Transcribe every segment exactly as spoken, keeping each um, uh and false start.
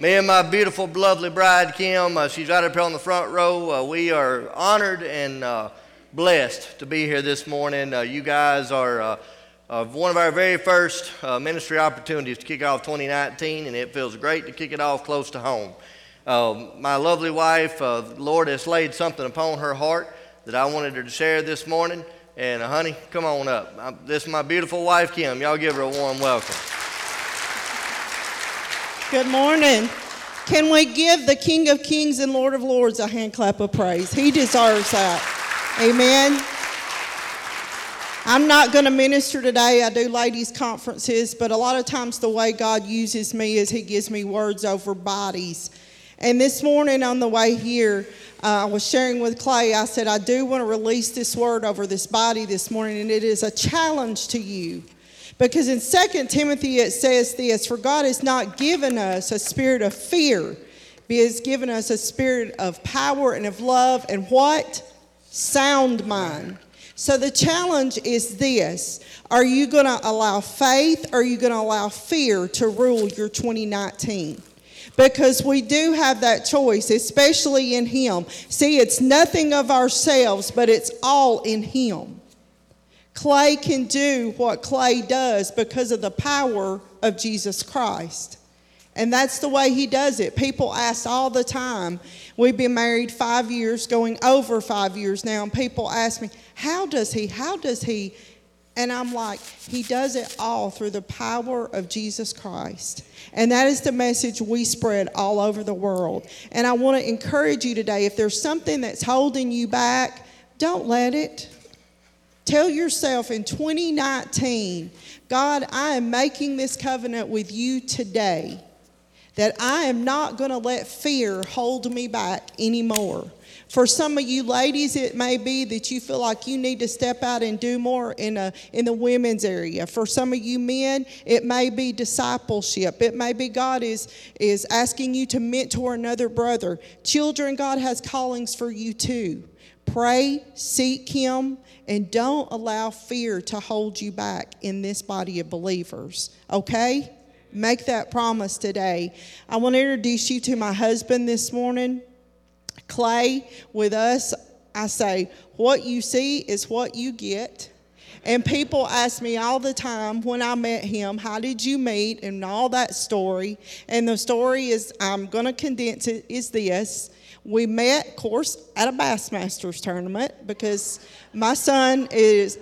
Me and my beautiful, lovely bride, Kim, uh, she's right up here on the front row. Uh, we are honored and uh, blessed to be here this morning. Uh, you guys are uh, uh, one of our very first uh, ministry opportunities to kick off twenty nineteen, and it feels great to kick it off close to home. Uh, my lovely wife, uh, the Lord has laid something upon her heart that I wanted her to share this morning. And uh, honey, come on up. I, this is my beautiful wife, Kim. Y'all give her a warm welcome. Good morning. Can we give the King of Kings and Lord of Lords a hand clap of praise? He deserves that. Amen. I'm not going to minister today. I do ladies' conferences, but a lot of times the way God uses me is he gives me words over bodies. And this morning on the way here, uh, I was sharing with Clay. I said, I do want to release this word over this body this morning, and it is a challenge to you. Because in Second Timothy it says this, for God has not given us a spirit of fear, but has given us a spirit of power and of love and what? Sound mind. So the challenge is this. Are you going to allow faith or are you going to allow fear to rule your twenty nineteen? Because we do have that choice, especially in him. See, it's nothing of ourselves, but it's all in him. Clay can do what Clay does because of the power of Jesus Christ. And that's the way he does it. People ask all the time. We've been married five years, going over five years now, and people ask me, how does he, how does he? And I'm like, he does it all through the power of Jesus Christ. And that is the message we spread all over the world. And I want to encourage you today, if there's something that's holding you back, don't let it. Tell yourself in twenty nineteen, God, I am making this covenant with you today that I am not going to let fear hold me back anymore. For some of you ladies, it may be that you feel like you need to step out and do more in a, in the women's area. For some of you men, it may be discipleship. It may be God is, is asking you to mentor another brother. Children, God has callings for you too. Pray, seek him, and don't allow fear to hold you back in this body of believers, okay? Make that promise today. I want to introduce you to my husband this morning, Clay. With us, I say, what you see is what you get. And people ask me all the time when I met him, how did you meet, and all that story. And the story is, I'm going to condense it, is this. We met, of course, at a Bassmasters tournament because my son is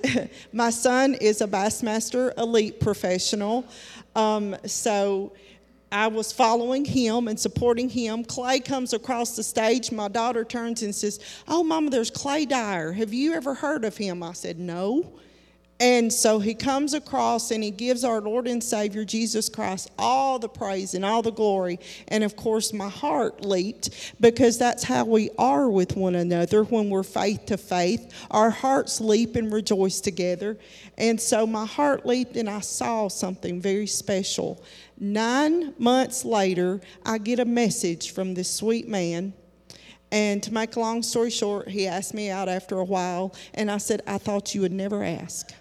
my son is a Bassmaster elite professional. Um, so I was following him and supporting him. Clay comes across the stage. My daughter turns and says, "Oh, Mama, there's Clay Dyer. Have you ever heard of him?" I said, "No." And so he comes across and he gives our Lord and Savior Jesus Christ all the praise and all the glory. And of course, my heart leaped because that's how we are with one another when we're faith to faith. Our hearts leap and rejoice together. And so my heart leaped and I saw something very special. Nine months later, I get a message from this sweet man. And to make a long story short, he asked me out after a while. And I said, "I thought you would never ask."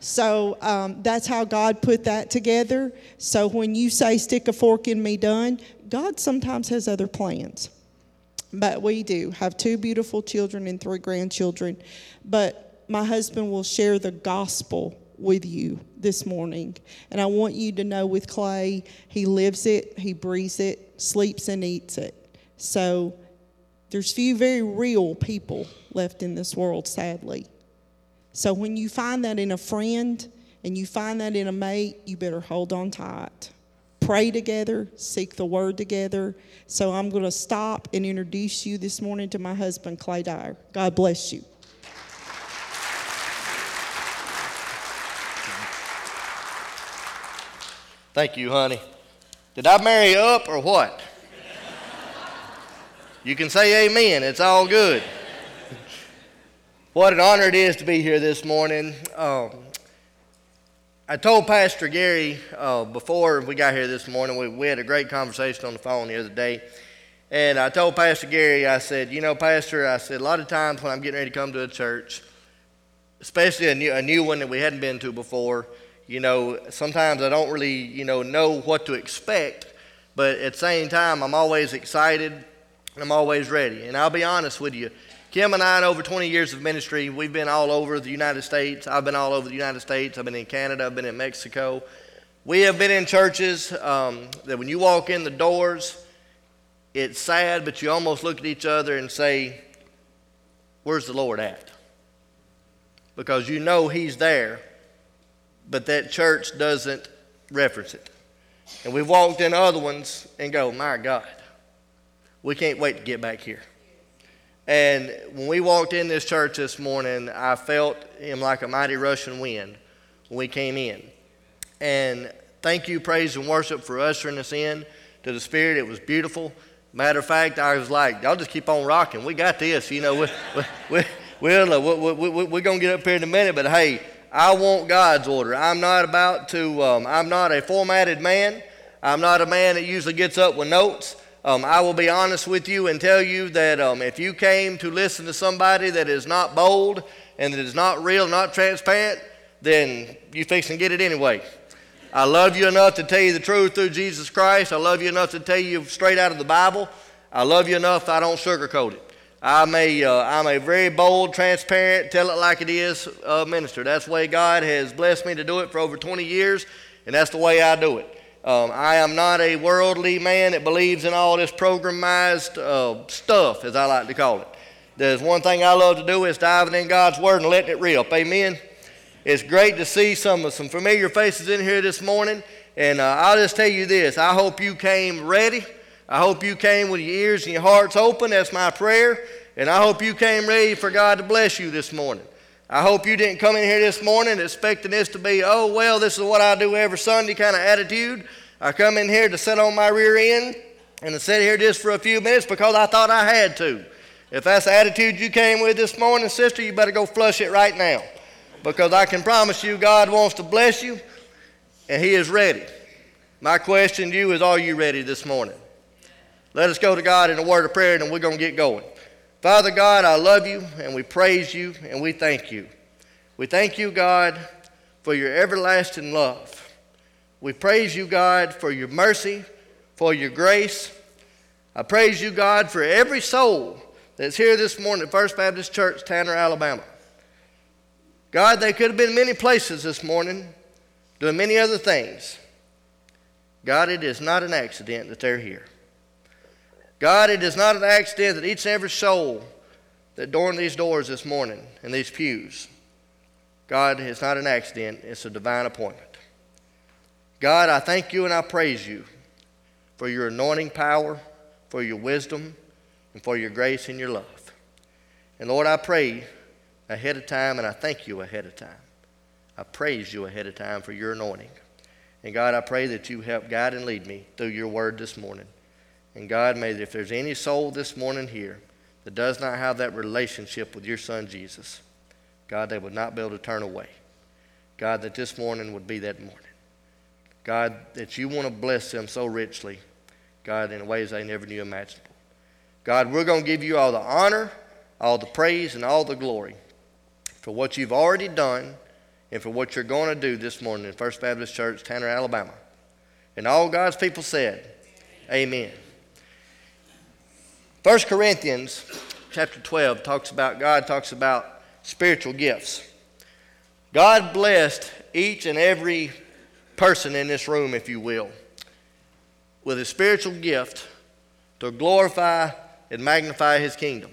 So um, that's how God put that together. So when you say, "Stick a fork in me, done," God sometimes has other plans. But we do have two beautiful children and three grandchildren. But my husband will share the gospel with you this morning. And I want you to know with Clay, he lives it, he breathes it, sleeps and eats it. So there's few very real people left in this world, sadly. So when you find that in a friend and you find that in a mate, you better hold on tight. Pray together, seek the word together. So I'm going to stop and introduce you this morning to my husband, Clay Dyer. God bless you. Thank you, honey. Did I marry up or what? You can say amen. It's all good. What an honor it is to be here this morning. Um, I told Pastor Gary uh, before we got here this morning, we, we had a great conversation on the phone the other day, and I told Pastor Gary, I said, you know, Pastor, I said, a lot of times when I'm getting ready to come to a church, especially a new, a new one that we hadn't been to before, you know, sometimes I don't really, you know, know what to expect, but at the same time, I'm always excited and I'm always ready. And I'll be honest with you, Kim and I, in over twenty years of ministry, we've been all over the United States. I've been all over the United States. I've been in Canada. I've been in Mexico. We have been in churches um, that when you walk in the doors, it's sad, but you almost look at each other and say, where's the Lord at? Because you know he's there, but that church doesn't reference it. And we've walked in other ones and go, my God, we can't wait to get back here. And when we walked in this church this morning, I felt him like a mighty rushing wind when we came in. And thank you, praise and worship, for ushering us in to the Spirit. It was beautiful. Matter of fact, I was like, y'all just keep on rocking. We got this, you know, we we We'll, we'll, we'll, we're going to get up here in a minute, but hey, I want God's order. I'm not about to, um, I'm not a formatted man. I'm not a man that usually gets up with notes. Um, I will be honest with you and tell you that um, if you came to listen to somebody that is not bold and that is not real, not transparent, then you fix and get it anyway. I love you enough to tell you the truth through Jesus Christ. I love you enough to tell you straight out of the Bible. I love you enough I don't sugarcoat it. I'm a, uh, I'm a very bold, transparent, tell it like it is uh, minister. That's the way God has blessed me to do it for over twenty years, and that's the way I do it. Um, I am not a worldly man that believes in all this programmized uh, stuff, as I like to call it. There's one thing I love to do is diving in God's Word and letting it rip. Amen? It's great to see some, some familiar faces in here this morning, and uh, I'll just tell you this. I hope you came ready. I hope you came with your ears and your hearts open. That's my prayer. And I hope you came ready for God to bless you this morning. I hope you didn't come in here this morning expecting this to be, oh, well, this is what I do every Sunday kind of attitude. I come in here to sit on my rear end and to sit here just for a few minutes because I thought I had to. If that's the attitude you came with this morning, sister, you better go flush it right now. Because I can promise you God wants to bless you, and he is ready. My question to you is, are you ready this morning? Let us go to God in a word of prayer, and we're going to get going. Father God, I love you, and we praise you, and we thank you. We thank you, God, for your everlasting love. We praise you, God, for your mercy, for your grace. I praise you, God, for every soul that's here this morning at First Baptist Church, Tanner, Alabama. God, they could have been many places this morning doing many other things. God, it is not an accident that they're here. God, it is not an accident that each and every soul that adorned these doors this morning and these pews, God, it's not an accident. It's a divine appointment. God, I thank you and I praise you for your anointing power, for your wisdom, and for your grace and your love. And Lord, I pray ahead of time and I thank you ahead of time. I praise you ahead of time for your anointing. And God, I pray that you help guide and lead me through your word this morning. And God, may that if there's any soul this morning here that does not have that relationship with your son Jesus, God, they would not be able to turn away. God, that this morning would be that morning. God, that you want to bless them so richly, God, in ways they never knew imaginable. God, we're going to give you all the honor, all the praise, and all the glory for what you've already done and for what you're going to do this morning in First Baptist Church, Tanner, Alabama. And all God's people said, amen. First Corinthians chapter twelve talks about, God talks about spiritual gifts. God blessed each and every person in this room, if you will, with a spiritual gift to glorify and magnify his kingdom.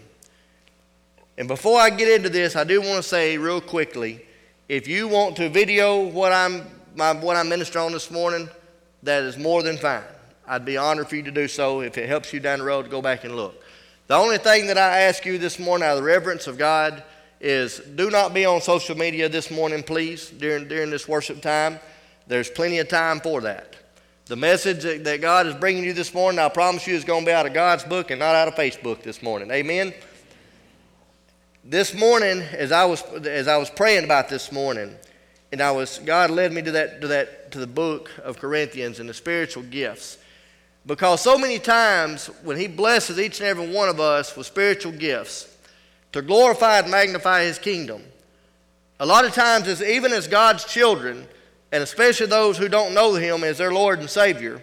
And before I get into this, I do want to say real quickly, if you want to video what I'm, my, what I'm ministering on this morning, that is more than fine. I'd be honored for you to do so if it helps you down the road to go back and look. The only thing that I ask you this morning out of the reverence of God is do not be on social media this morning, please, during, during this worship time. There's plenty of time for that. The message that God is bringing you this morning, I promise you, is going to be out of God's book and not out of Facebook this morning. Amen? This morning, as I was as I was praying about this morning, and I was God led me to that to that to the book of Corinthians and the spiritual gifts. Because so many times when he blesses each and every one of us with spiritual gifts to glorify and magnify his kingdom, a lot of times as, even as God's children, and especially those who don't know him as their Lord and Savior,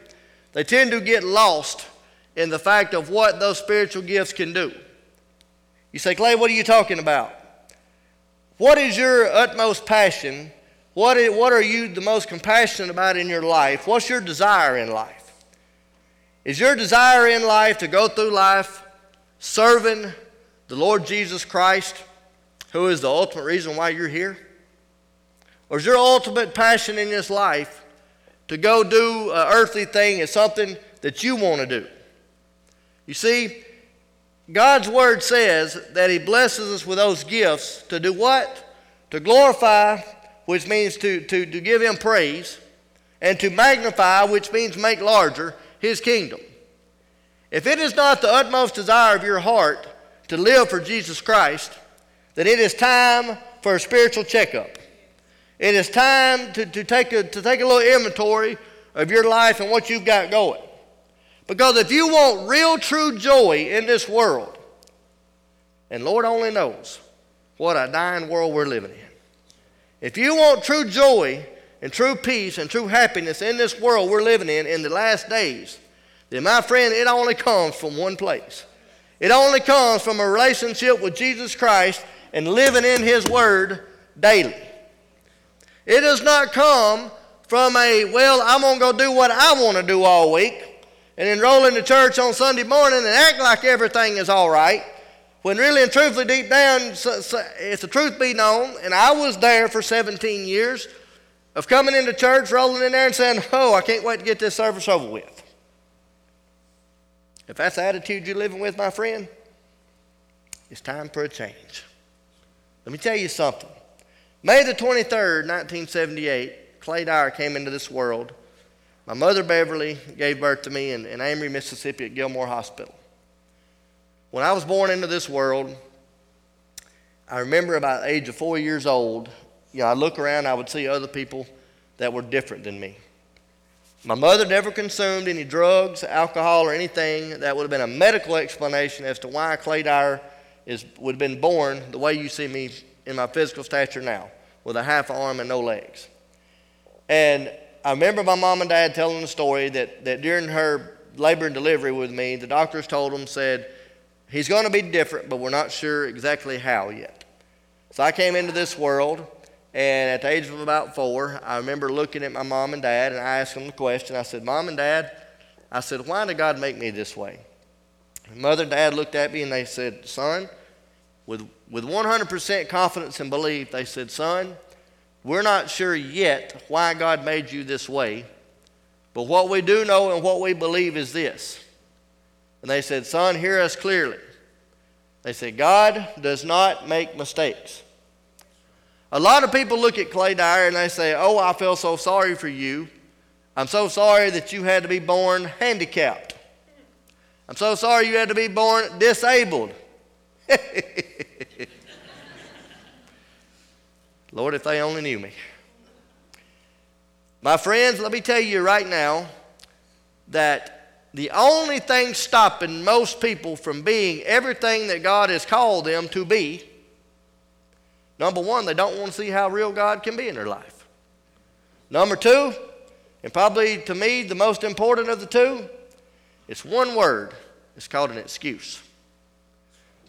They tend to get lost in the fact of what those spiritual gifts can do. You say, Clay, what are you talking about? What is your utmost passion? What, is, what are you the most compassionate about in your life? What's your desire in life? Is your desire in life to go through life serving the Lord Jesus Christ, who is the ultimate reason why you're here? Or is your ultimate passion in this life to go do an earthly thing is something that you want to do? You see, God's word says that he blesses us with those gifts to do what? To glorify, which means to, to, to give him praise, and to magnify, which means make larger, his kingdom. If it is not the utmost desire of your heart to live for Jesus Christ, then it is time for a spiritual checkup. It is time to, to, take a, to take a little inventory of your life and what you've got going. Because if you want real, true joy in this world, and Lord only knows what a dying world we're living in. If you want true joy and true peace and true happiness in this world we're living in in the last days, then my friend, it only comes from one place. It only comes from a relationship with Jesus Christ and living in his word daily. It does not come from a, well, I'm going to go do what I want to do all week, and enroll in the church on Sunday morning and act like everything is all right, when really and truthfully deep down, so, so, if the truth be known, and I was there for seventeen years of coming into church, rolling in there and saying, oh, I can't wait to get this service over with. If that's the attitude you're living with, my friend, it's time for a change. Let me tell you something. May the twenty-third, nineteen seventy-eight, Clay Dyer came into this world. My mother, Beverly, gave birth to me in, in Amory, Mississippi at Gilmore Hospital. When I was born into this world, I remember about the age of four years old, you know, I look around, I would see other people that were different than me. My mother never consumed any drugs, alcohol, or anything that would have been a medical explanation as to why Clay Dyer is, would have been born the way you see me in my physical stature now, with a half arm and no legs. And I remember my mom and dad telling the story that, that during her labor and delivery with me, the doctors told them, said, he's going to be different, but we're not sure exactly how yet. So I came into this world, and at the age of about four, I remember looking at my mom and dad, and I asked them the question. I said, Mom and Dad, I said, why did God make me this way? And Mother and Dad looked at me, and they said, Son, with, with one hundred percent confidence and belief, they said, Son, we're not sure yet why God made you this way, but what we do know and what we believe is this. And they said, Son, hear us clearly. They said, God does not make mistakes. A lot of people look at Clay Dyer and they say, oh, I feel so sorry for you. I'm so sorry that you had to be born handicapped. I'm so sorry you had to be born disabled. Lord, if they only knew me. My friends, let me tell you right now that the only thing stopping most people from being everything that God has called them to be, number one, they don't want to see how real God can be in their life. Number two, and probably to me the most important of the two, it's one word. It's called an excuse.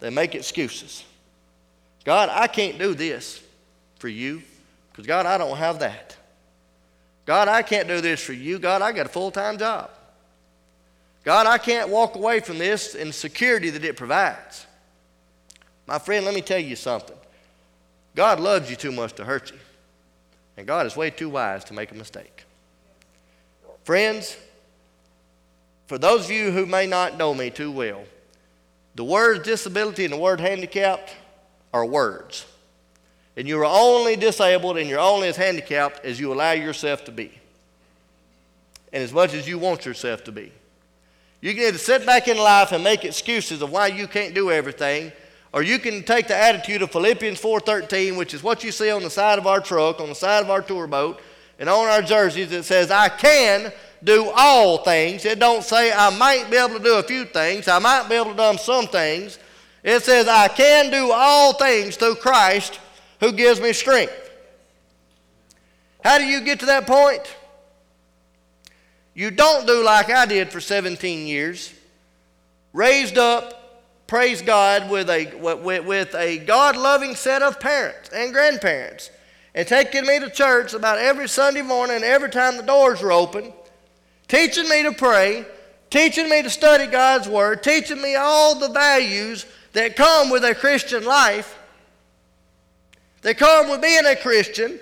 They make excuses. God, I can't do this for you, because God, I don't have that. God, I can't do this for you. God, I got a full-time job. God, I can't walk away from this and the security that it provides. My friend, let me tell you something. God loves you too much to hurt you, and God is way too wise to make a mistake. Friends, for those of you who may not know me too well, the word disability and the word handicapped are words. And you are only disabled and you're only as handicapped as you allow yourself to be, and as much as you want yourself to be. You can either sit back in life and make excuses of why you can't do everything, or you can take the attitude of Philippians four thirteen, which is what you see on the side of our truck, on the side of our tour boat, and on our jerseys that says, I can do all things. It don't say I might be able to do a few things. I might be able to do some things. It says I can do all things through Christ who gives me strength. How do you get to that point? You don't do like I did for seventeen years. Raised up, praise God, with a, with, with a God-loving set of parents and grandparents. And taking me to church about every Sunday morning, every time the doors were open. Teaching me to pray. Teaching me to study God's Word. Teaching me all the values that come with a Christian life. That come with being a Christian.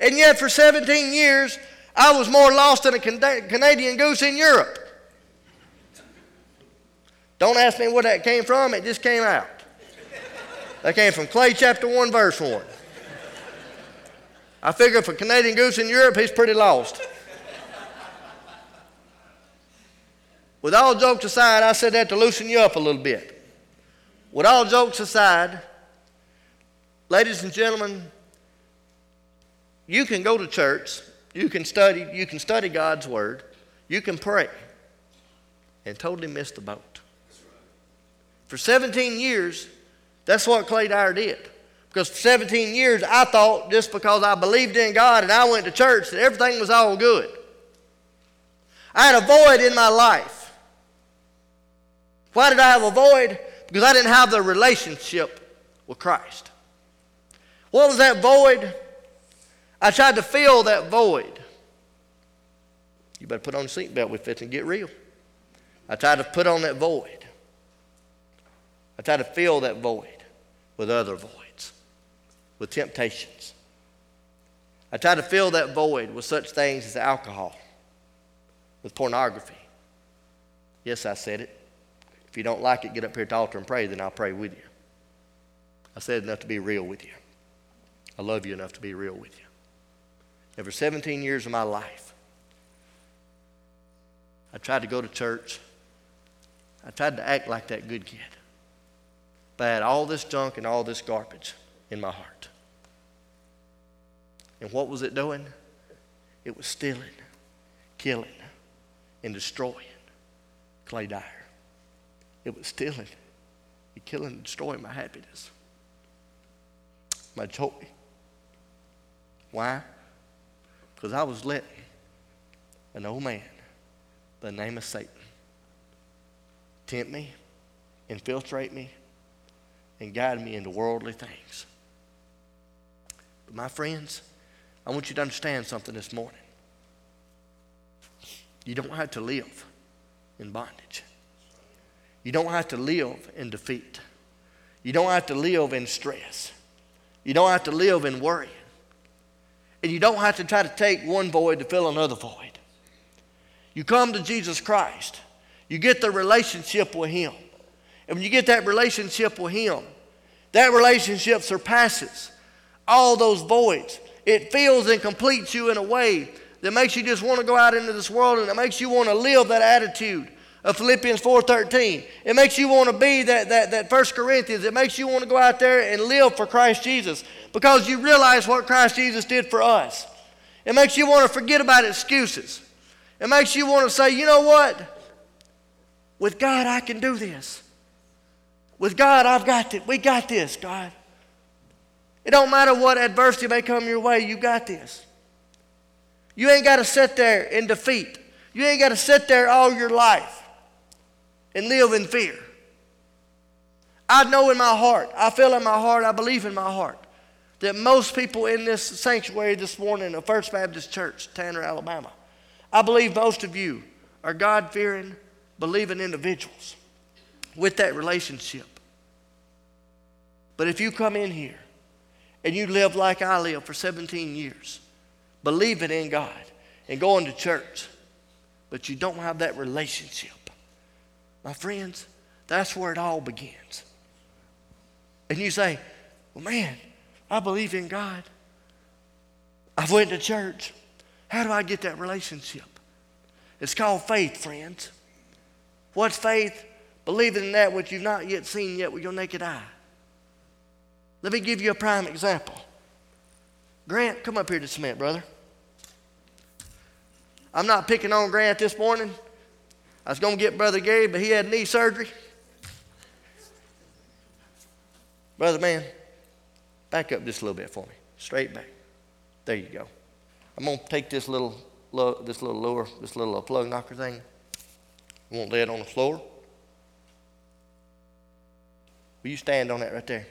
And yet for seventeen years, I was more lost than a Canadian goose in Europe. Don't ask me where that came from. It just came out. That came from Clay chapter one, verse one. I figure if a Canadian goose in Europe, he's pretty lost. With all jokes aside, I said that to loosen you up a little bit. With all jokes aside, ladies and gentlemen, you can go to church. You can study, you can study God's Word. You can pray and totally miss the boat. For seventeen years, that's what Clay Dyer did. Because for seventeen years, I thought just because I believed in God and I went to church that everything was all good. I had a void in my life. Why did I have a void? Because I didn't have the relationship with Christ. What was that void? I tried to fill that void. You better put on a seatbelt. We're fixing to get real. I tried to put on that void. I tried to fill that void with other voids, with temptations. I tried to fill that void with such things as alcohol, with pornography. Yes, I said it. If you don't like it, get up here at the altar and pray, then I'll pray with you. I said enough to be real with you. I love you enough to be real with you. And for seventeen years of my life, I tried to go to church. I tried to act like that good kid. But I had all this junk and all this garbage in my heart. And what was it doing? It was stealing, killing, and destroying Clay Dyer. It was stealing, it was killing and destroying my happiness, my joy. Why? Because I was letting an old man by the name of Satan tempt me, infiltrate me, and guide me into worldly things. But my friends, I want you to understand something this morning. You don't have to live in bondage. You don't have to live in defeat. You don't have to live in stress. You don't have to live in worry. And you don't have to try to take one void to fill another void. You come to Jesus Christ. You get the relationship with Him. And when you get that relationship with Him, that relationship surpasses all those voids. It fills and completes you in a way that makes you just want to go out into this world, and it makes you want to live that attitude of Philippians four thirteen. It makes you want to be that, that, that First Corinthians. It makes you want to go out there and live for Christ Jesus because you realize what Christ Jesus did for us. It makes you want to forget about excuses. It makes you want to say, you know what? With God, I can do this. With God, I've got it. We got this, God. It don't matter what adversity may come your way, you got this. You ain't got to sit there in defeat. You ain't got to sit there all your life and live in fear. I know in my heart, I feel in my heart, I believe in my heart, that most people in this sanctuary this morning of First Baptist Church, Tanner, Alabama, I believe most of you are God-fearing, believing individuals with that relationship. But if you come in here and you live like I lived for seventeen years, believing in God and going to church, but you don't have that relationship, my friends, that's where it all begins. And you say, well, man, I believe in God. I've went to church. How do I get that relationship? It's called faith, friends. What's faith? Believing in that which you've not yet seen yet with your naked eye. Let me give you a prime example. Grant, come up here just a minute, brother. I'm not picking on Grant this morning. I was going to get Brother Gary, but he had knee surgery. Brother man, back up just a little bit for me. Straight back. There you go. I'm going to take this little lo- this little lure, this little uh, plug knocker thing. You won't lay it on the floor. Will you stand on that right there?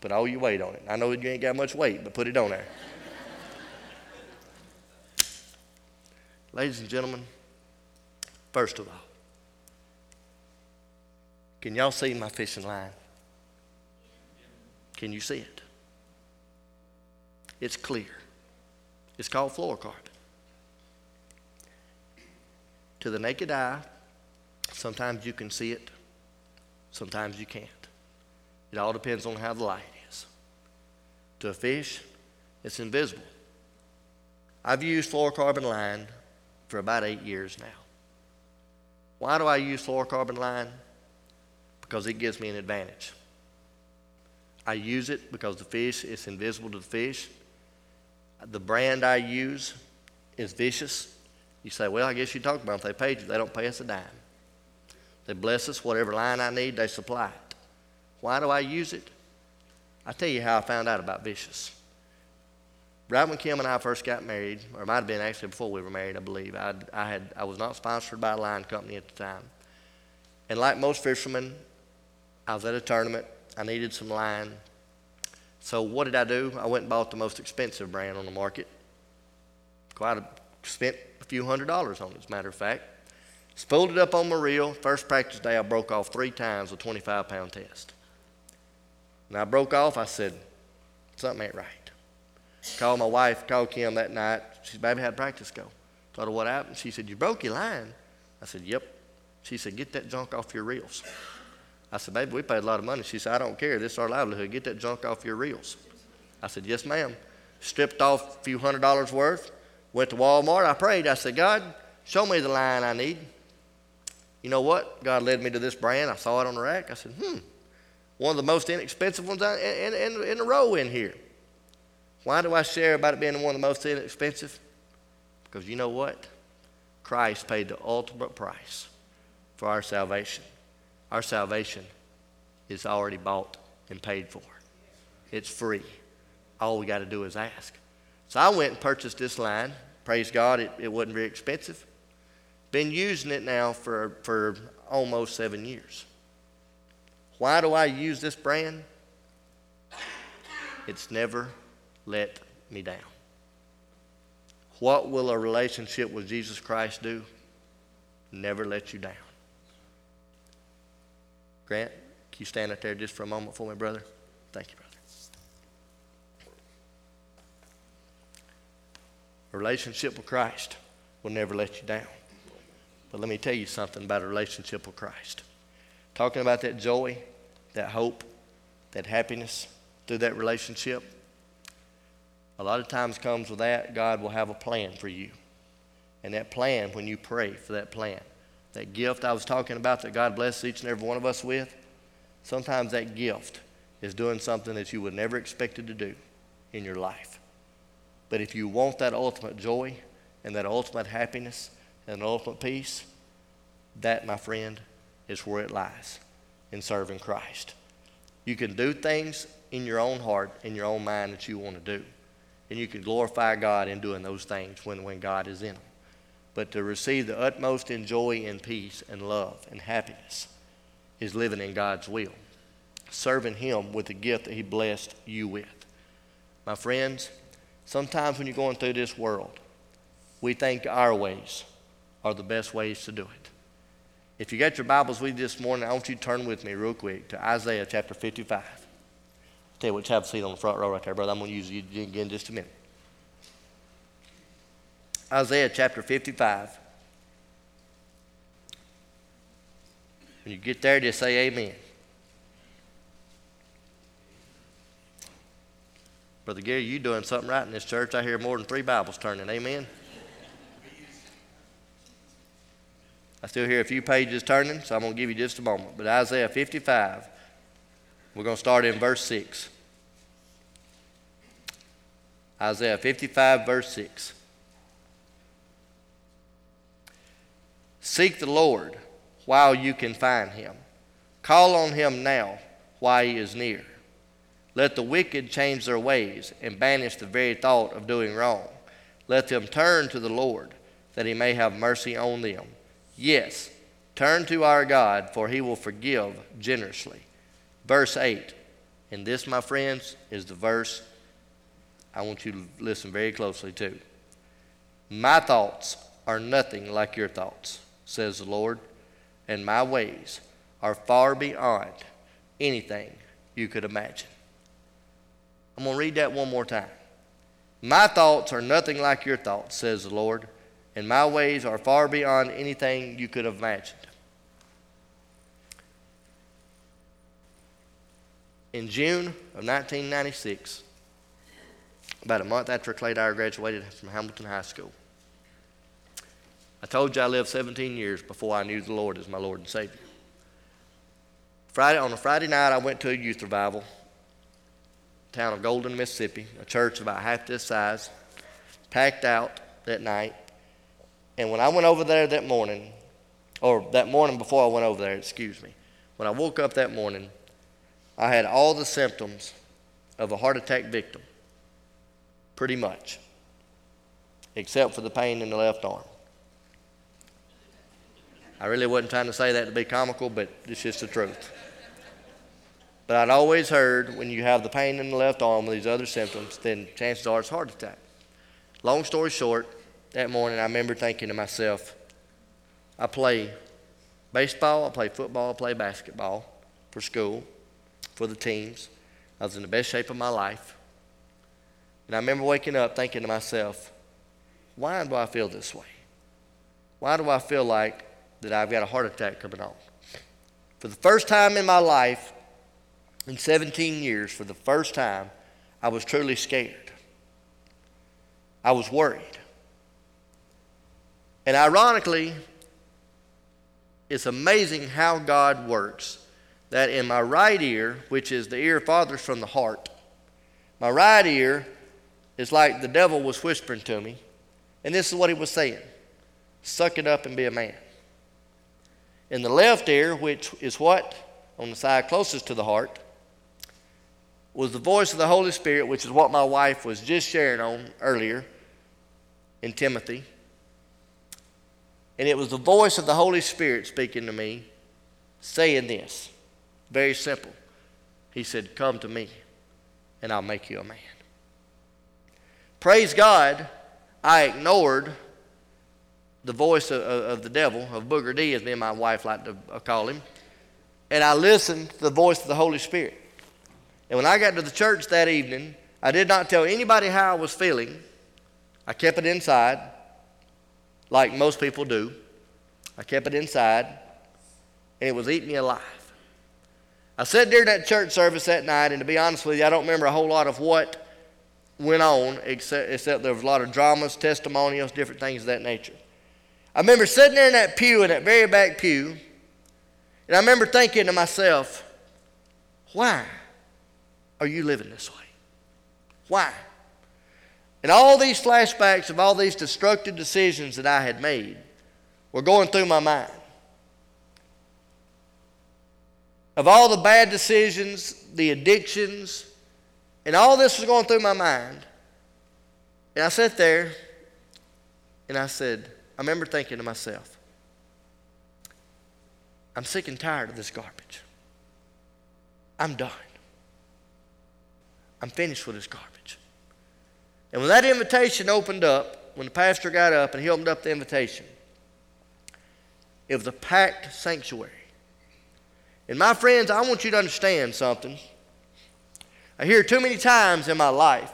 Put all your weight on it. I know you ain't got much weight, but put it on there. Ladies and gentlemen, first of all, can y'all see my fishing line? Can you see it? It's clear. It's called fluorocarbon. To the naked eye, sometimes you can see it, sometimes you can't. It all depends on how the light is. To a fish, it's invisible. I've used fluorocarbon line for about eight years now. Why do I use fluorocarbon line? Because it gives me an advantage. I use it because the fish, it's invisible to the fish. The brand I use is Vicious. You say, well, I guess you talked about them. If they paid you, they don't pay us a dime. They bless us. Whatever line I need, they supply it. Why do I use it? I tell you how I found out about Vicious. Right when Kim and I first got married, or it might have been actually before we were married, I believe. I, I, had, I was not sponsored by a line company at the time. And like most fishermen, I was at a tournament. I needed some line. So what did I do? I went and bought the most expensive brand on the market. Quite a, spent a few hundred dollars on it, as a matter of fact. Spooled it up on my reel. First practice day, I broke off three times a twenty-five pound test. And I broke off. I said, something ain't right. Called my wife, called Kim that night. She said, baby, how'd practice go? Told her what happened. She said, you broke your line. I said, yep. She said, get that junk off your reels. I said, baby, we paid a lot of money. She said, I don't care. This is our livelihood. Get that junk off your reels. I said, yes, ma'am. Stripped off a few hundred dollars worth. Went to Walmart. I prayed. I said, God, show me the line I need. You know what? God led me to this brand. I saw it on the rack. I said, hmm, one of the most inexpensive ones in, in, in a row in here. Why do I share about it being one of the most inexpensive? Because you know what? Christ paid the ultimate price for our salvation. Our salvation is already bought and paid for. It's free. All we got to do is ask. So I went and purchased this line. Praise God, it, it wasn't very expensive. Been using it now for, for almost seven years. Why do I use this brand? It's never let me down. What will a relationship with Jesus Christ do? Never let you down. Grant, can you stand up there just for a moment for me, brother? Thank you, brother. A relationship with Christ will never let you down. But let me tell you something about a relationship with Christ. Talking about that joy, that hope, that happiness through that relationship, a lot of times comes with that, God will have a plan for you. And that plan, when you pray for that plan, that gift I was talking about that God blesses each and every one of us with, sometimes that gift is doing something that you would never expected to do in your life. But if you want that ultimate joy and that ultimate happiness and ultimate peace, that, my friend, is where it lies, in serving Christ. You can do things in your own heart, in your own mind that you want to do. And you can glorify God in doing those things when, when God is in them. But to receive the utmost in joy and peace and love and happiness is living in God's will, serving Him with the gift that He blessed you with. My friends, sometimes when you're going through this world, we think our ways are the best ways to do it. If you got your Bibles with you this morning, I want you to turn with me real quick to Isaiah chapter fifty-five. Tell you what, have a seat on the front row right there, brother. I'm going to use you again in just a minute. Isaiah chapter fifty-five. When you get there, just say amen. Brother Gary, you're doing something right in this church. I hear more than three Bibles turning. Amen. I still hear a few pages turning, so I'm going to give you just a moment. But Isaiah fifty-five. We're going to start in verse six. Isaiah fifty-five, verse six. Seek the Lord while you can find Him. Call on Him now while He is near. Let the wicked change their ways and banish the very thought of doing wrong. Let them turn to the Lord, that he may have mercy on them. Yes, turn to our God, for he will forgive generously. Verse eight. And this, my friends, is the verse I want you to listen very closely to. My thoughts are nothing like your thoughts, says the Lord, and my ways are far beyond anything you could imagine. I'm going to read that one more time. My thoughts are nothing like your thoughts, says the Lord, and my ways are far beyond anything you could have imagined. In June of nineteen ninety-six, about a month after Clay Dyer graduated from Hamilton High School, I told you I lived seventeen years before I knew the Lord as my Lord and Savior. Friday, on a Friday night, I went to a youth revival, town of Golden, Mississippi, a church about half this size, packed out that night. And when I went over there that morning, or that morning before I went over there, excuse me, when I woke up that morning, I had all the symptoms of a heart attack victim, pretty much, except for the pain in the left arm. I really wasn't trying to say that to be comical, but it's just the truth. But I'd always heard when you have the pain in the left arm with these other symptoms, then chances are it's a heart attack. Long story short, that morning I remember thinking to myself, I play baseball, I play football, I play basketball for school, for the teams. I was in the best shape of my life. And I remember waking up thinking to myself, why do I feel this way? Why do I feel like that I've got a heart attack coming on? For the first time in my life, in seventeen years, for the first time, I was truly scared. I was worried. And ironically, it's amazing how God works, that in my right ear, which is the ear farthest from the heart, my right ear is like the devil was whispering to me, and this is what he was saying: suck it up and be a man. In the left ear, which is what? On the side closest to the heart, was the voice of the Holy Spirit, which is what my wife was just sharing on earlier in Timothy. And it was the voice of the Holy Spirit speaking to me, saying this, very simple. He said, come to me, and I'll make you a man. Praise God, I ignored the voice of, of the devil, of Booger D, as me and my wife like to call him, and I listened to the voice of the Holy Spirit. And when I got to the church that evening, I did not tell anybody how I was feeling. I kept it inside, like most people do. I kept it inside, and it was eating me alive. I sat during that church service that night, and to be honest with you, I don't remember a whole lot of what went on, except, except there was a lot of dramas, testimonials, different things of that nature. I remember sitting there in that pew, in that very back pew, and I remember thinking to myself, why are you living this way? Why? And all these flashbacks of all these destructive decisions that I had made were going through my mind. Of all the bad decisions, the addictions, and all this was going through my mind. And I sat there, and I said, I remember thinking to myself, I'm sick and tired of this garbage. I'm done. I'm finished with this garbage. And when that invitation opened up, when the pastor got up and he opened up the invitation, it was a packed sanctuary. And my friends, I want you to understand something. I hear too many times in my life,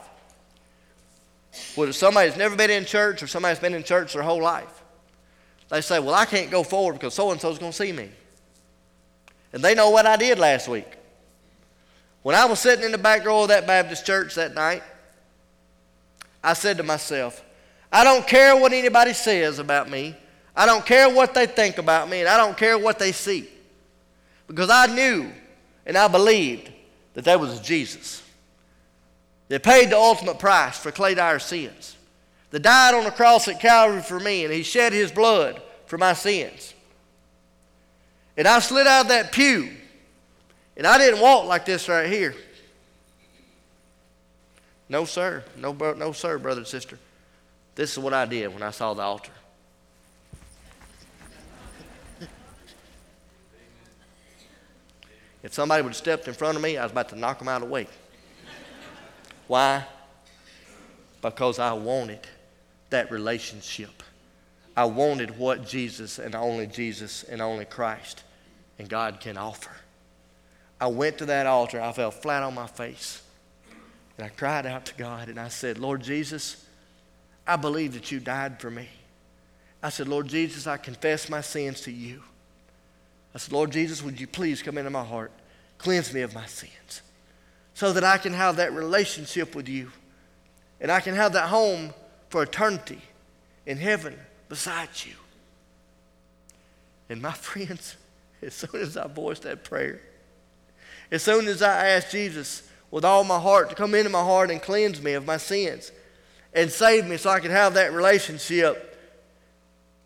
whether somebody's never been in church or somebody's been in church their whole life, they say, well, I can't go forward because so-and-so's going to see me. And they know what I did last week. When I was sitting in the back row of that Baptist church that night, I said to myself, I don't care what anybody says about me. I don't care what they think about me, and I don't care what they see. Because I knew and I believed that there was Jesus that paid the ultimate price for Clay Dyer's sins, that died on the cross at Calvary for me, and he shed his blood for my sins. And I slid out of that pew, and I didn't walk like this right here. No, sir. No, bro- no, sir, brother and sister. This is what I did when I saw the altar. If somebody would have stepped in front of me, I was about to knock them out of the way. Why? Because I wanted that relationship. I wanted what Jesus and only Jesus and only Christ and God can offer. I went to that altar. I fell flat on my face. And I cried out to God and I said, Lord Jesus, I believe that you died for me. I said, Lord Jesus, I confess my sins to you. I said, Lord Jesus, would you please come into my heart, cleanse me of my sins, so that I can have that relationship with you and I can have that home for eternity in heaven beside you. And my friends, as soon as I voiced that prayer, as soon as I asked Jesus with all my heart to come into my heart and cleanse me of my sins and save me so I could have that relationship,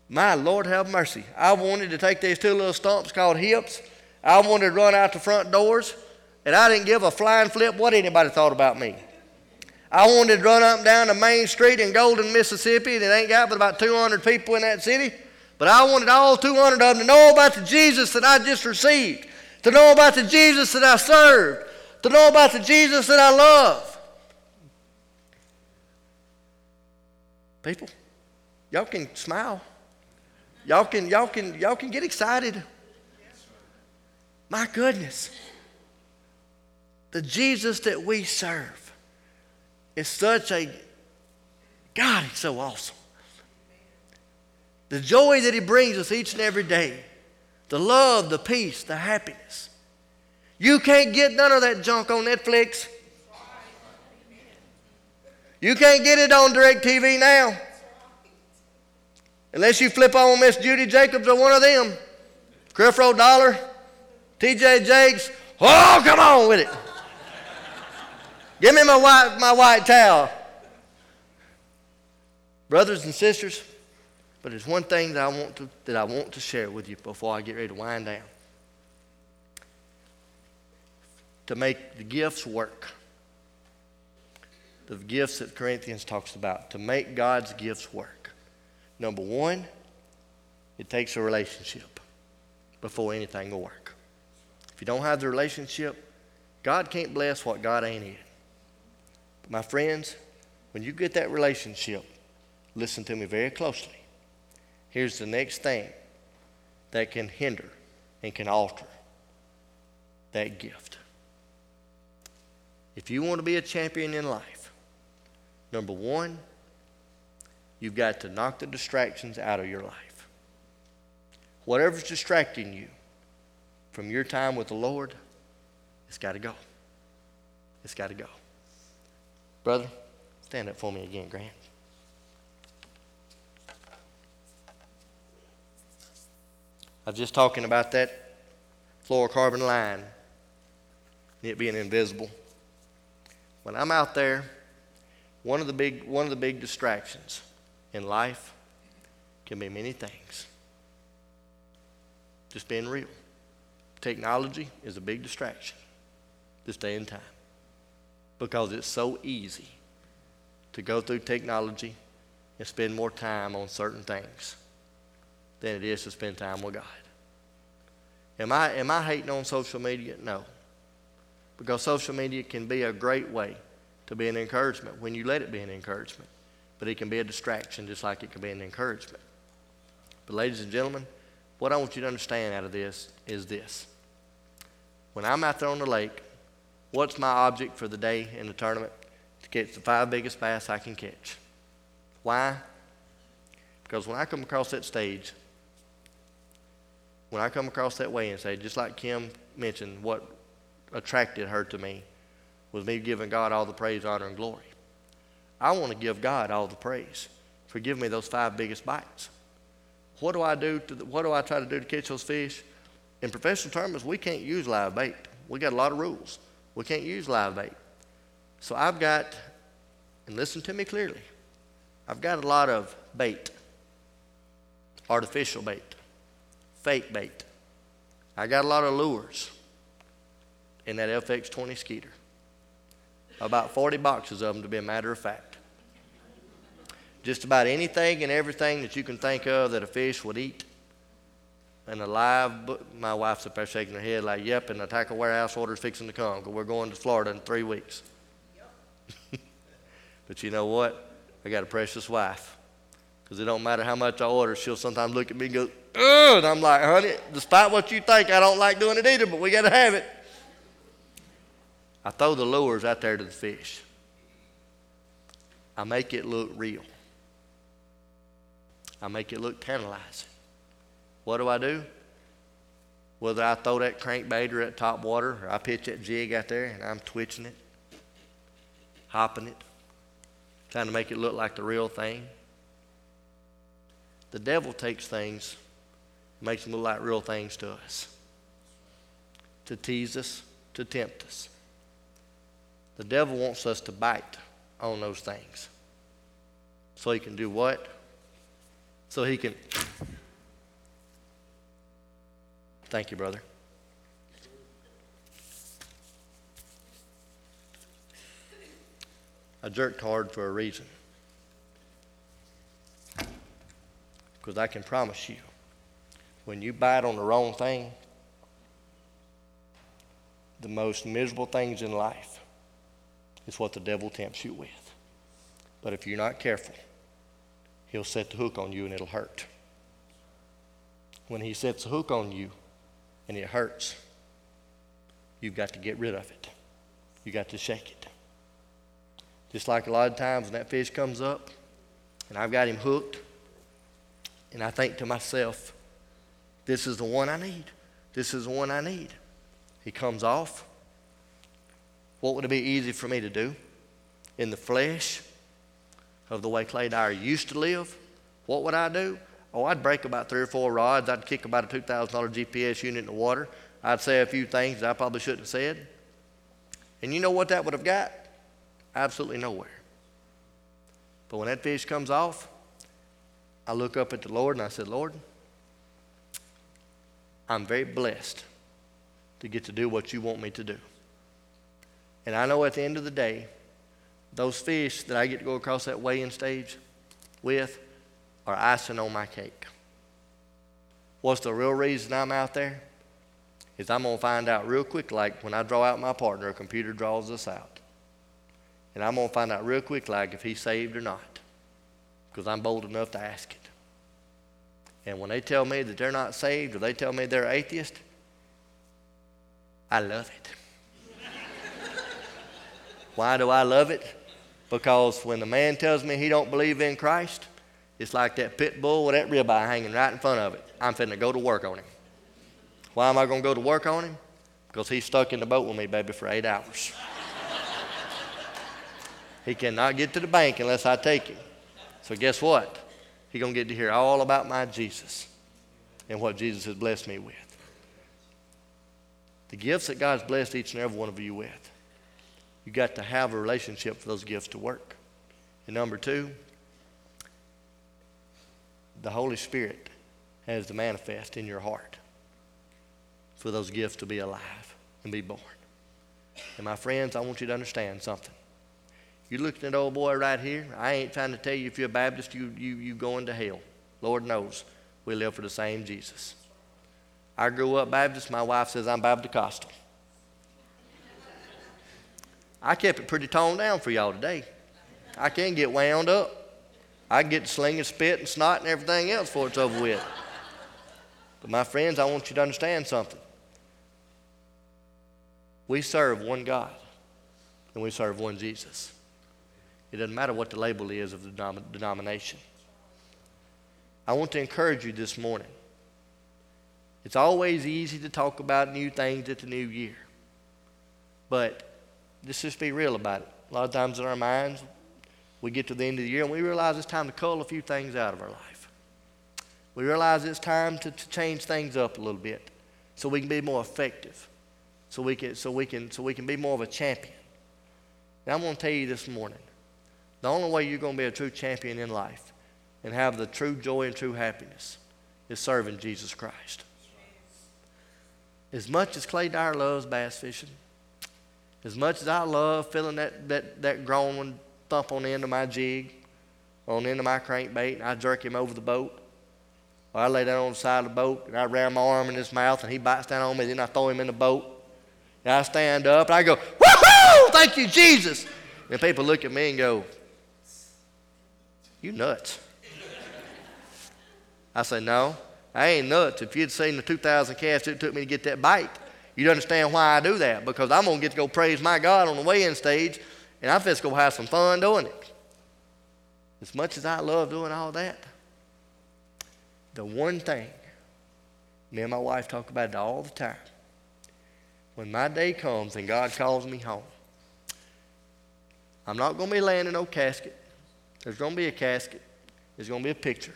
my Lord have mercy. I wanted to take these two little stumps called hips. I wanted to run out the front doors, and I didn't give a flying flip what anybody thought about me. I wanted to run up and down the main street in Golden, Mississippi, and it ain't got but about two hundred people in that city. But I wanted all two hundred of them to know about the Jesus that I just received, to know about the Jesus that I served, to know about the Jesus that I love. People, y'all can smile. Y'all can, y'all can, y'all can get excited. My goodness. The Jesus that we serve is such a, God, he's so awesome. The joy that he brings us each and every day, the love, the peace, the happiness. You can't get none of that junk on Netflix. You can't get it on DirecTV now. Unless you flip on Miss Judy Jacobs or one of them. Creflo Dollar, T J. Jakes. Oh, come on with it. Give me my white, my white towel. Brothers and sisters, but there's one thing that I want to, that I want to share with you before I get ready to wind down. To make the gifts work. The gifts that Corinthians talks about. To make God's gifts work. Number one, it takes a relationship before anything will work. If you don't have the relationship, God can't bless what God ain't in. But my friends, when you get that relationship, listen to me very closely. Here's the next thing that can hinder and can alter that gift. If you want to be a champion in life, number one, you've got to knock the distractions out of your life. Whatever's distracting you from your time with the Lord, it's got to go. It's got to go. Brother, stand up for me again, Grant. I was just talking about that fluorocarbon line, it being invisible. When I'm out there, one of the big, one of the big distractions in life can be many things. Just being real. Technology is a big distraction this day and time because it's so easy to go through technology and spend more time on certain things than it is to spend time with God. Am I, am I hating on social media? No. Because social media can be a great way to be an encouragement when you let it be an encouragement. But it can be a distraction just like it can be an encouragement. But ladies and gentlemen, what I want you to understand out of this is this. When I'm out there on the lake, what's my object for the day in the tournament? To catch the five biggest bass I can catch. Why? Because when I come across that stage, when I come across that weighing stage, just like Kim mentioned, what attracted her to me was me giving God all the praise, honor, and glory. I want to give God all the praise for giving me those five biggest bites. What do I do? To the, what do I try to do to catch those fish? In professional tournaments, we can't use live bait. We got a lot of rules. We can't use live bait. So I've got, and listen to me clearly, I've got a lot of bait, artificial bait, fake bait. I got a lot of lures in that F X twenty Skeeter. About forty boxes of them, to be a matter of fact. Just about anything and everything that you can think of that a fish would eat. And a live book, my wife's up there shaking her head like, yep, and the Tackle Warehouse order's fixing to come because we're going to Florida in three weeks. Yep. But you know what? I got a precious wife. Because it don't matter how much I order, she'll sometimes look at me and go, ugh, and I'm like, honey, despite what you think, I don't like doing it either, but we got to have it. I throw the lures out there to the fish. I make it look real. I make it look tantalizing. What do I do? Whether I throw that crankbait or that top water, or I pitch that jig out there and I'm twitching it, hopping it, trying to make it look like the real thing. The devil takes things, makes them look like real things to us, to tease us, to tempt us. The devil wants us to bite on those things. So he can do what? So he can... Thank you, brother. I jerked hard for a reason. Because I can promise you, when you bite on the wrong thing, the most miserable things in life is what the devil tempts you with. But if you're not careful, he'll set the hook on you and it'll hurt. When he sets the hook on you, and it hurts, you've got to get rid of it. You've got to shake it. Just like a lot of times when that fish comes up, and I've got him hooked, and I think to myself, this is the one I need. This is the one I need. He comes off. What would it be easy for me to do? In the flesh of the way Clay Dyer used to live, what would I do? Oh, I'd break about three or four rods. I'd kick about a two thousand dollars G P S unit in the water. I'd say a few things that I probably shouldn't have said. And you know what that would have got? Absolutely nowhere. But when that fish comes off, I look up at the Lord and I said, Lord, I'm very blessed to get to do what you want me to do. And I know at the end of the day, those fish that I get to go across that weighing stage with or icing on my cake. What's the real reason I'm out there? Is I'm going to find out real quick, like when I draw out my partner, a computer draws us out. And I'm going to find out real quick, like if he's saved or not, because I'm bold enough to ask it. And when they tell me that they're not saved or they tell me they're atheist, I love it. Why do I love it? Because when the man tells me he don't believe in Christ, it's like that pit bull with that ribeye hanging right in front of it. I'm finna go to work on him. Why am I going to go to work on him? Because he's stuck in the boat with me, baby, for eight hours. He cannot get to the bank unless I take him. So guess what? He's going to get to hear all about my Jesus and what Jesus has blessed me with. The gifts that God's blessed each and every one of you with, you got to have a relationship for those gifts to work. And number two, the Holy Spirit has to manifest in your heart for those gifts to be alive and be born. And my friends, I want you to understand something. You look at that old boy right here. I ain't trying to tell you if you're a Baptist, you you you going to hell. Lord knows we live for the same Jesus. I grew up Baptist. My wife says I'm Baptist. I kept it pretty toned down for y'all today. I can get wound up. I can get to sling and spit and snot and everything else before it's over with. But my friends, I want you to understand something. We serve one God, and we serve one Jesus. It doesn't matter what the label is of the denom- denomination. I want to encourage you this morning. It's always easy to talk about new things at the new year. But let's just be real about it. A lot of times in our minds, we get to the end of the year and we realize it's time to cull a few things out of our life. We realize it's time to, to change things up a little bit so we can be more effective, so we can, so we can, so we can be more of a champion. Now I'm going to tell you this morning, the only way you're going to be a true champion in life and have the true joy and true happiness is serving Jesus Christ. As much as Clay Dyer loves bass fishing, as much as I love feeling that, that, that groan thump on the end of my jig, on the end of my crankbait, and I jerk him over the boat. Or I lay down on the side of the boat, and I ram my arm in his mouth, and he bites down on me, and then I throw him in the boat. And I stand up, and I go, "Woohoo! Thank you, Jesus!" And people look at me and go, "You nuts." I say, "No, I ain't nuts. If you'd seen the two thousand casts it took me to get that bite, you'd understand why I do that, because I'm going to get to go praise my God on the weigh-in stage, and I'm just going to have some fun doing it." As much as I love doing all that, the one thing, me and my wife talk about it all the time, when my day comes and God calls me home, I'm not going to be laying in no casket. There's going to be a casket. There's going to be a picture.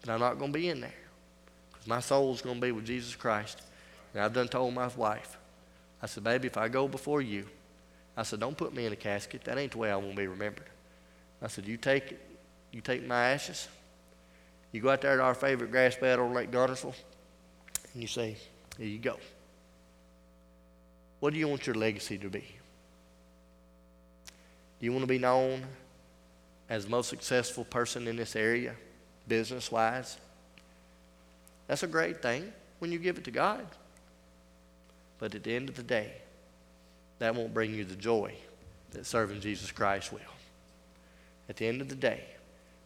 But I'm not going to be in there, because my soul's going to be with Jesus Christ. And I've done told my wife, I said, "Baby, if I go before you," I said, "don't put me in a casket. That ain't the way I want to be remembered." I said, "You take it. You take my ashes. You go out there to our favorite grass bed on Lake Guntersville, and you say, 'Here you go. What do you want your legacy to be? Do you want to be known as the most successful person in this area, business-wise?'" That's a great thing when you give it to God. But at the end of the day, that won't bring you the joy that serving Jesus Christ will. At the end of the day,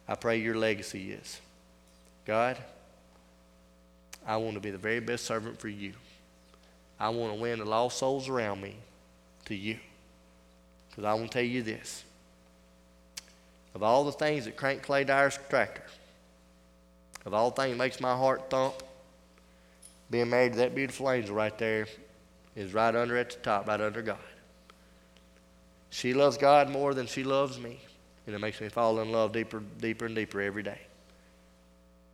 I pray your legacy is, "God, I want to be the very best servant for you. I want to win the lost souls around me to you." Because I want to tell you this. Of all the things that crank Clay Dyer's tractor, of all the things that makes my heart thump, being married to that beautiful angel right there is right under at the top, right under God. She loves God more than she loves me. And it makes me fall in love deeper, deeper and deeper every day.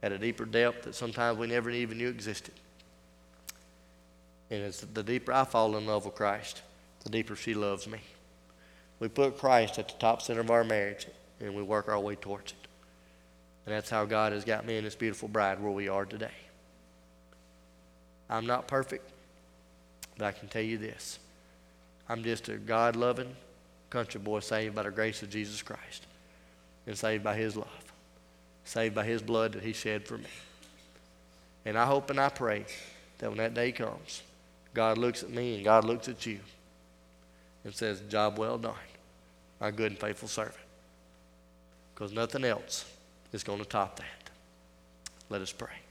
At a deeper depth that sometimes we never even knew existed. And it's the deeper I fall in love with Christ, the deeper she loves me. We put Christ at the top center of our marriage, and we work our way towards it. And that's how God has got me and this beautiful bride where we are today. I'm not perfect, but I can tell you this. I'm just a God-loving country boy saved by the grace of Jesus Christ and saved by his love, saved by his blood that he shed for me. And I hope and I pray that when that day comes, God looks at me and God looks at you and says, "Job well done, my good and faithful servant." Because nothing else is going to top that. Let us pray.